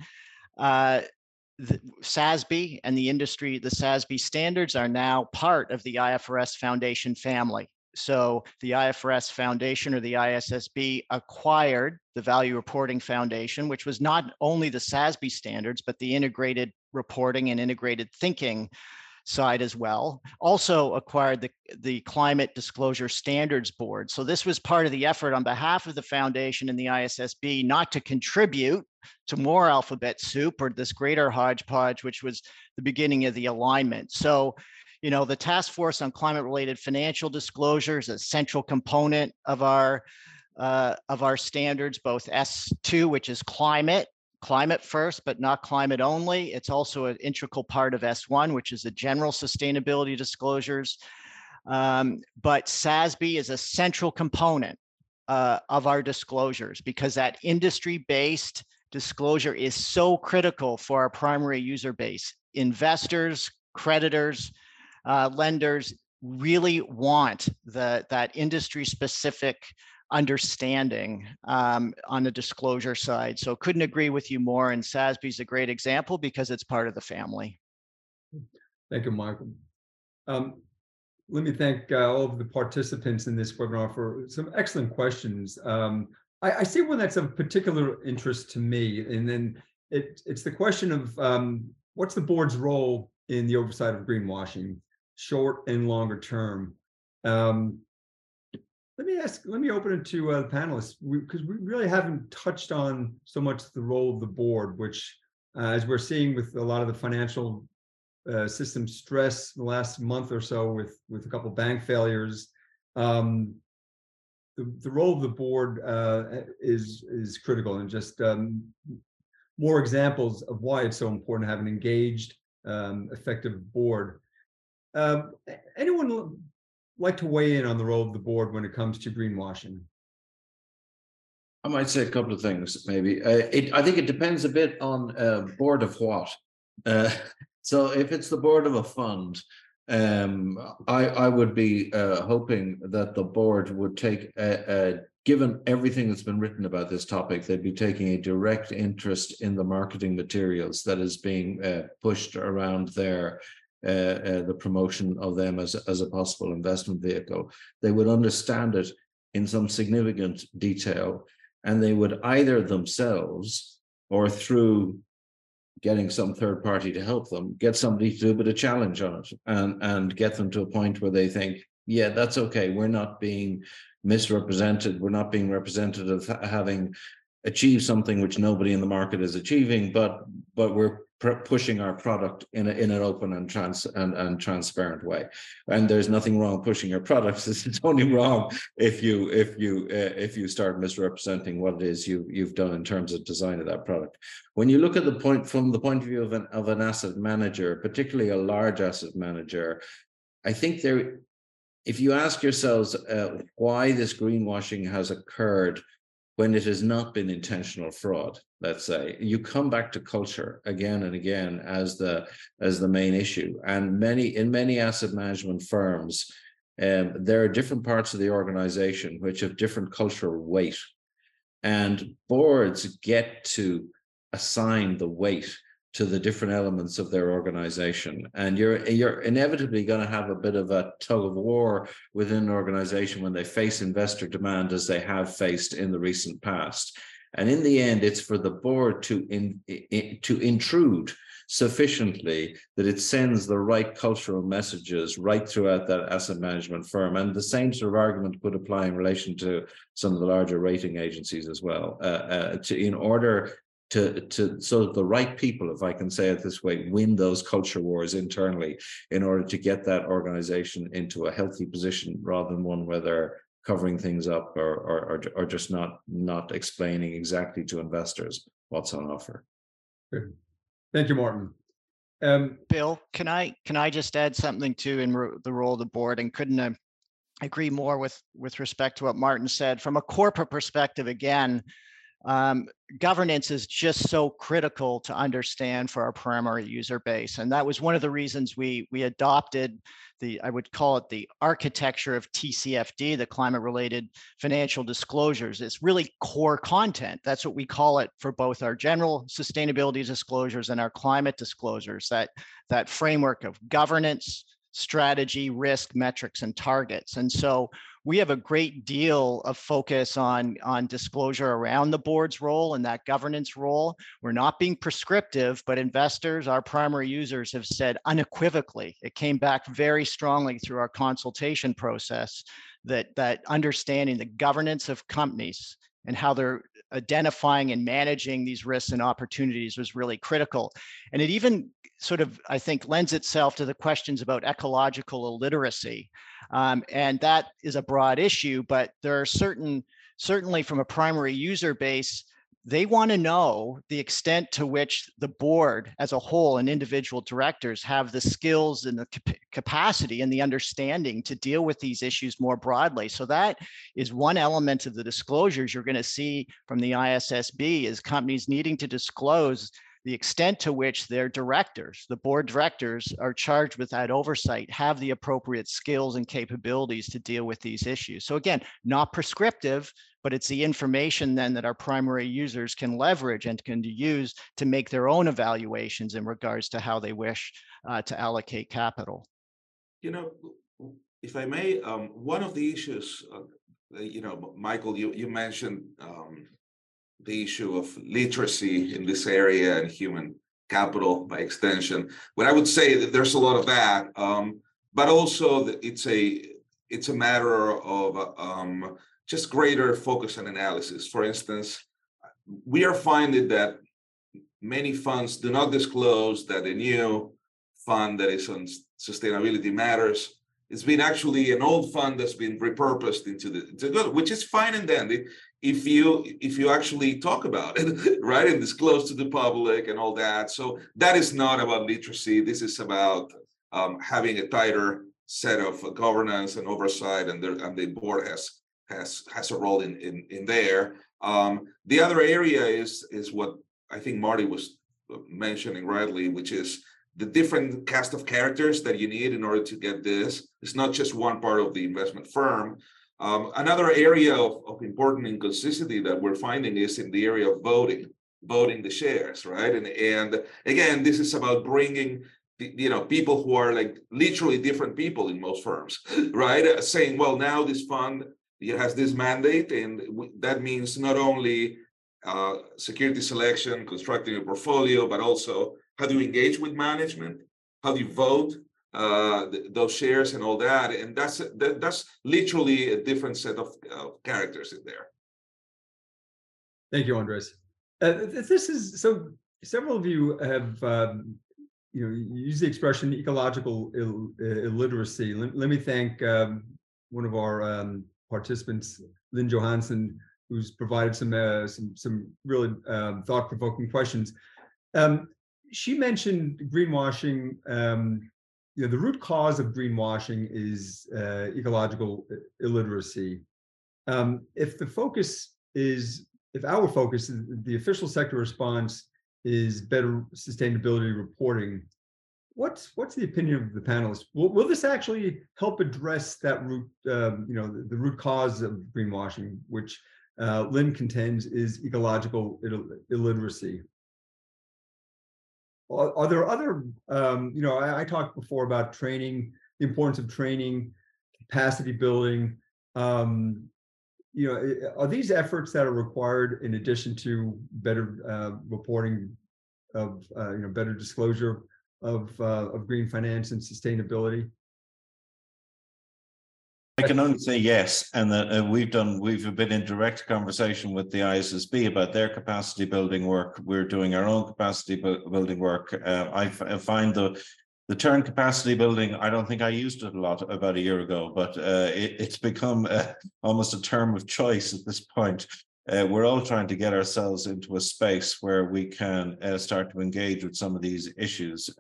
SASB and the industry, the SASB standards are now part of the IFRS Foundation family. So the IFRS Foundation, or the ISSB, acquired the Value Reporting Foundation, which was not only the SASB standards, but the integrated reporting and integrated thinking side as well. Also acquired the Climate Disclosure Standards Board. So this was part of the effort on behalf of the foundation and the ISSB not to contribute to more alphabet soup or this greater hodgepodge, which was the beginning of the alignment. So, you know, the Task Force on Climate-Related Financial Disclosures, a central component of our standards, both S2, which is climate first, but not climate only. It's also an integral part of S1, which is the general sustainability disclosures. But SASB is a central component of our disclosures because that industry-based disclosure is so critical for our primary user base, investors, creditors, lenders, really want that industry-specific understanding on the disclosure side. So couldn't agree with you more, and SASB is a great example because it's part of the family. Thank you, Michael. Let me thank all of the participants in this webinar for some excellent questions. I see one that's of particular interest to me, and then it's the question of what's the board's role in the oversight of greenwashing, short and longer term. Let me open it to the panelists, because we really haven't touched on so much the role of the board, which as we're seeing with a lot of the financial system stress in the last month or so with a couple of bank failures, the role of the board is critical, and just more examples of why it's so important to have an engaged, effective board. Anyone like to weigh in on the role of the board when it comes to greenwashing? I might say a couple of things, maybe. I think it depends a bit on board of what. So if it's the board of a fund, I would be hoping that the board would take, given everything that's been written about this topic, they'd be taking a direct interest in the marketing materials that is being pushed around there. The promotion of them as a possible investment vehicle. They would understand it in some significant detail, and they would either themselves or through getting some third party to help them, get somebody to do a bit of challenge on it and get them to a point where they think, yeah, that's okay, we're not being misrepresented, we're not being represented as having achieved something which nobody in the market is achieving, but we're pushing our product in an open and transparent way, and there's nothing wrong pushing your products. It's only wrong if you start misrepresenting what it is you've done in terms of design of that product. When you look at the point from the point of view of an asset manager, particularly a large asset manager, I think there, if you ask yourselves why this greenwashing has occurred, when it has not been intentional fraud, let's say, you come back to culture again and again as the main issue. And in many asset management firms, there are different parts of the organization which have different cultural weight, and boards get to assign the weight to the different elements of their organization. And you're inevitably going to have a bit of a tug of war within an organization when they face investor demand as they have faced in the recent past. And in the end, it's for the board to intrude sufficiently that it sends the right cultural messages right throughout that asset management firm. And the same sort of argument could apply in relation to some of the larger rating agencies as well, in order to so the right people, if I can say it this way, win those culture wars internally in order to get that organization into a healthy position rather than one where they're covering things up or just not explaining exactly to investors what's on offer. Good. Thank you, Martin. Bill, can I just add something too in the role of the board, and couldn't agree more with respect to what Martin said. From a corporate perspective, again, governance is just so critical to understand for our primary user base, and that was one of the reasons we adopted the, I would call it the architecture of TCFD, the climate related financial disclosures. It's really core content. That's what we call it for both our general sustainability disclosures and our climate disclosures, that framework of governance, strategy, risk, metrics, and targets. And so we have a great deal of focus on disclosure around the board's role and that governance role. We're not being prescriptive, but investors, our primary users, have said unequivocally, it came back very strongly through our consultation process, that understanding the governance of companies and how they're identifying and managing these risks and opportunities was really critical. And it even sort of, I think, lends itself to the questions about ecological illiteracy. And that is a broad issue, but there are certainly from a primary user base, they want to know the extent to which the board as a whole and individual directors have the skills and the capacity and the understanding to deal with these issues more broadly. So that is one element of the disclosures you're going to see from the ISSB, is companies needing to disclose the extent to which their directors, the board directors, are charged with that oversight, have the appropriate skills and capabilities to deal with these issues. So again, not prescriptive, but it's the information then that our primary users can leverage and can use to make their own evaluations in regards to how they wish to allocate capital. You know, if I may, one of the issues, you know, Michael, you mentioned the issue of literacy in this area and human capital by extension. But I would say that there's a lot of that, but also it's a matter of just greater focus and analysis. For instance, we are finding that many funds do not disclose that a new fund that is on sustainability matters. It's been actually an old fund that's been repurposed into the, which is fine and dandy if you actually talk about it, right, and disclose to the public and all that. So that is not about literacy. This is about having a tighter set of governance and oversight, and the board has a role in there. The other area is what I think Marty was mentioning rightly, which is the different cast of characters that you need in order to get this. It's not just one part of the investment firm. Another area of important inconsistency that we're finding is in the area of voting the shares, right? And again, this is about bringing, you know, people who are like literally different people in most firms, right? Saying, well, now this fund has this mandate, and that means not only security selection, constructing a portfolio, but also how do you engage with management? How do you vote those shares and all that? And that's literally a different set of characters in there. Thank you, Andres. This is so. Several of you have used the expression ecological illiteracy. Let me thank one of our participants, Lynn Johansson, who's provided some really thought-provoking questions. She mentioned greenwashing. The root cause of greenwashing is ecological illiteracy. If our focus, the official sector response is better sustainability reporting, what's the opinion of the panelists? Will this actually help address that root, the root cause of greenwashing, which Lynn contends is ecological illiteracy? Are there other, I talked before about training, the importance of training, capacity building. Are these efforts that are required in addition to better reporting of, better disclosure of green finance and sustainability? I can only say yes, and that we've been in direct conversation with the IAASB about their capacity building work. We're doing our own capacity building work. I find the term capacity building, I don't think I used it a lot about a year ago, but it's become almost a term of choice at this point. We're all trying to get ourselves into a space where we can start to engage with some of these issues.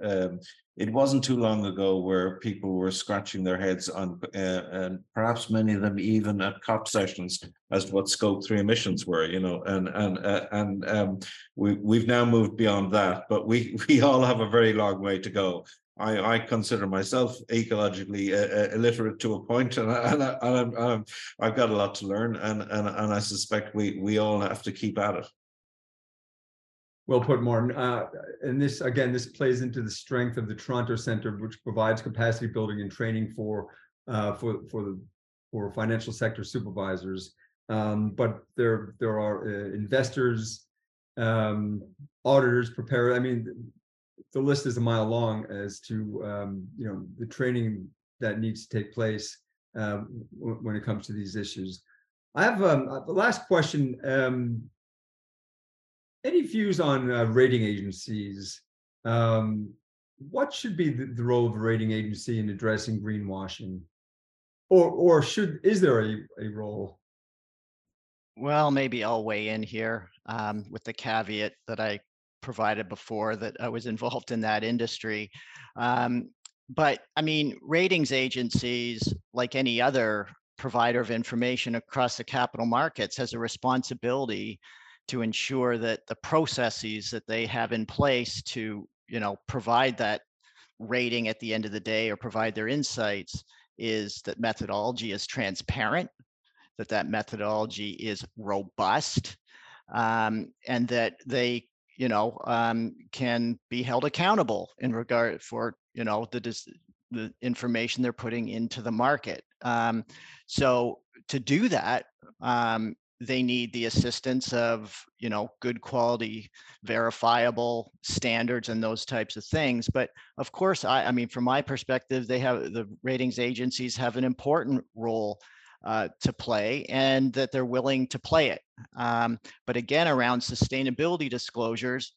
It wasn't too long ago where people were scratching their heads on, and perhaps many of them even at COP sessions, as to what Scope 3 emissions were, we've now moved beyond that, but we all have a very long way to go. I consider myself ecologically illiterate to a point, and I've got a lot to learn, and I suspect we all have to keep at it. Well put, Martin. And this, again, this plays into the strength of the Toronto Centre, which provides capacity building and training for financial sector supervisors. But there are investors, auditors, preparers. I mean, the list is a mile long as to the training that needs to take place when it comes to these issues. I have the last question. Any views on rating agencies? What should be the role of a rating agency in addressing greenwashing? Or is there a role? Well, maybe I'll weigh in here with the caveat that I provided before, that I was involved in that industry. But I mean, ratings agencies, like any other provider of information across the capital markets, has a responsibility to ensure that the processes that they have in place to, you know, provide that rating at the end of the day or provide their insights is that methodology is transparent, that that methodology is robust, and that they, you know, can be held accountable in regard for, you know, the information they're putting into the market. So to do that, they need the assistance of, you know, good quality, verifiable standards and those types of things. But of course, I mean, from my perspective, they have, the ratings agencies have an important role to play, and that they're willing to play it. But again, around sustainability disclosures,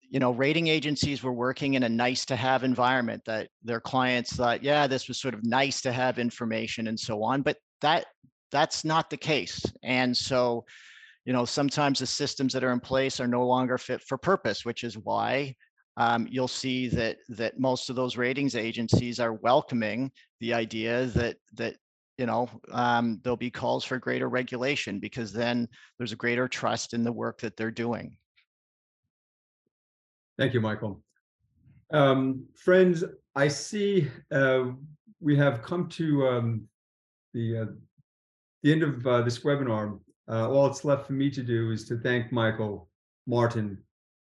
you know, rating agencies were working in a nice to have environment that their clients thought, yeah, this was sort of nice to have information and so on, but that's not the case. And so, you know, sometimes the systems that are in place are no longer fit for purpose, which is why you'll see that most of those ratings agencies are welcoming the idea that you know, there'll be calls for greater regulation, because then there's a greater trust in the work that they're doing. Thank you, Michael. Friends, I see we have come to the end of this webinar. All it's left for me to do is to thank Michael, Martin,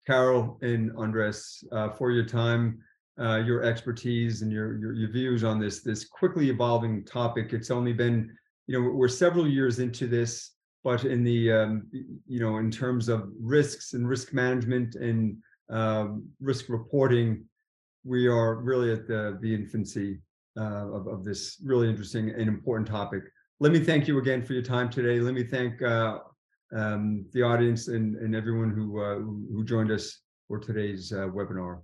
Carol, and Andres for your time, your expertise, and your views on this quickly evolving topic. It's only been, you know, we're several years into this, but in the, you know, in terms of risks and risk management and risk reporting, we are really at the infancy of this really interesting and important topic. Let me thank you again for your time today. Let me thank the audience and everyone who joined us for today's webinar.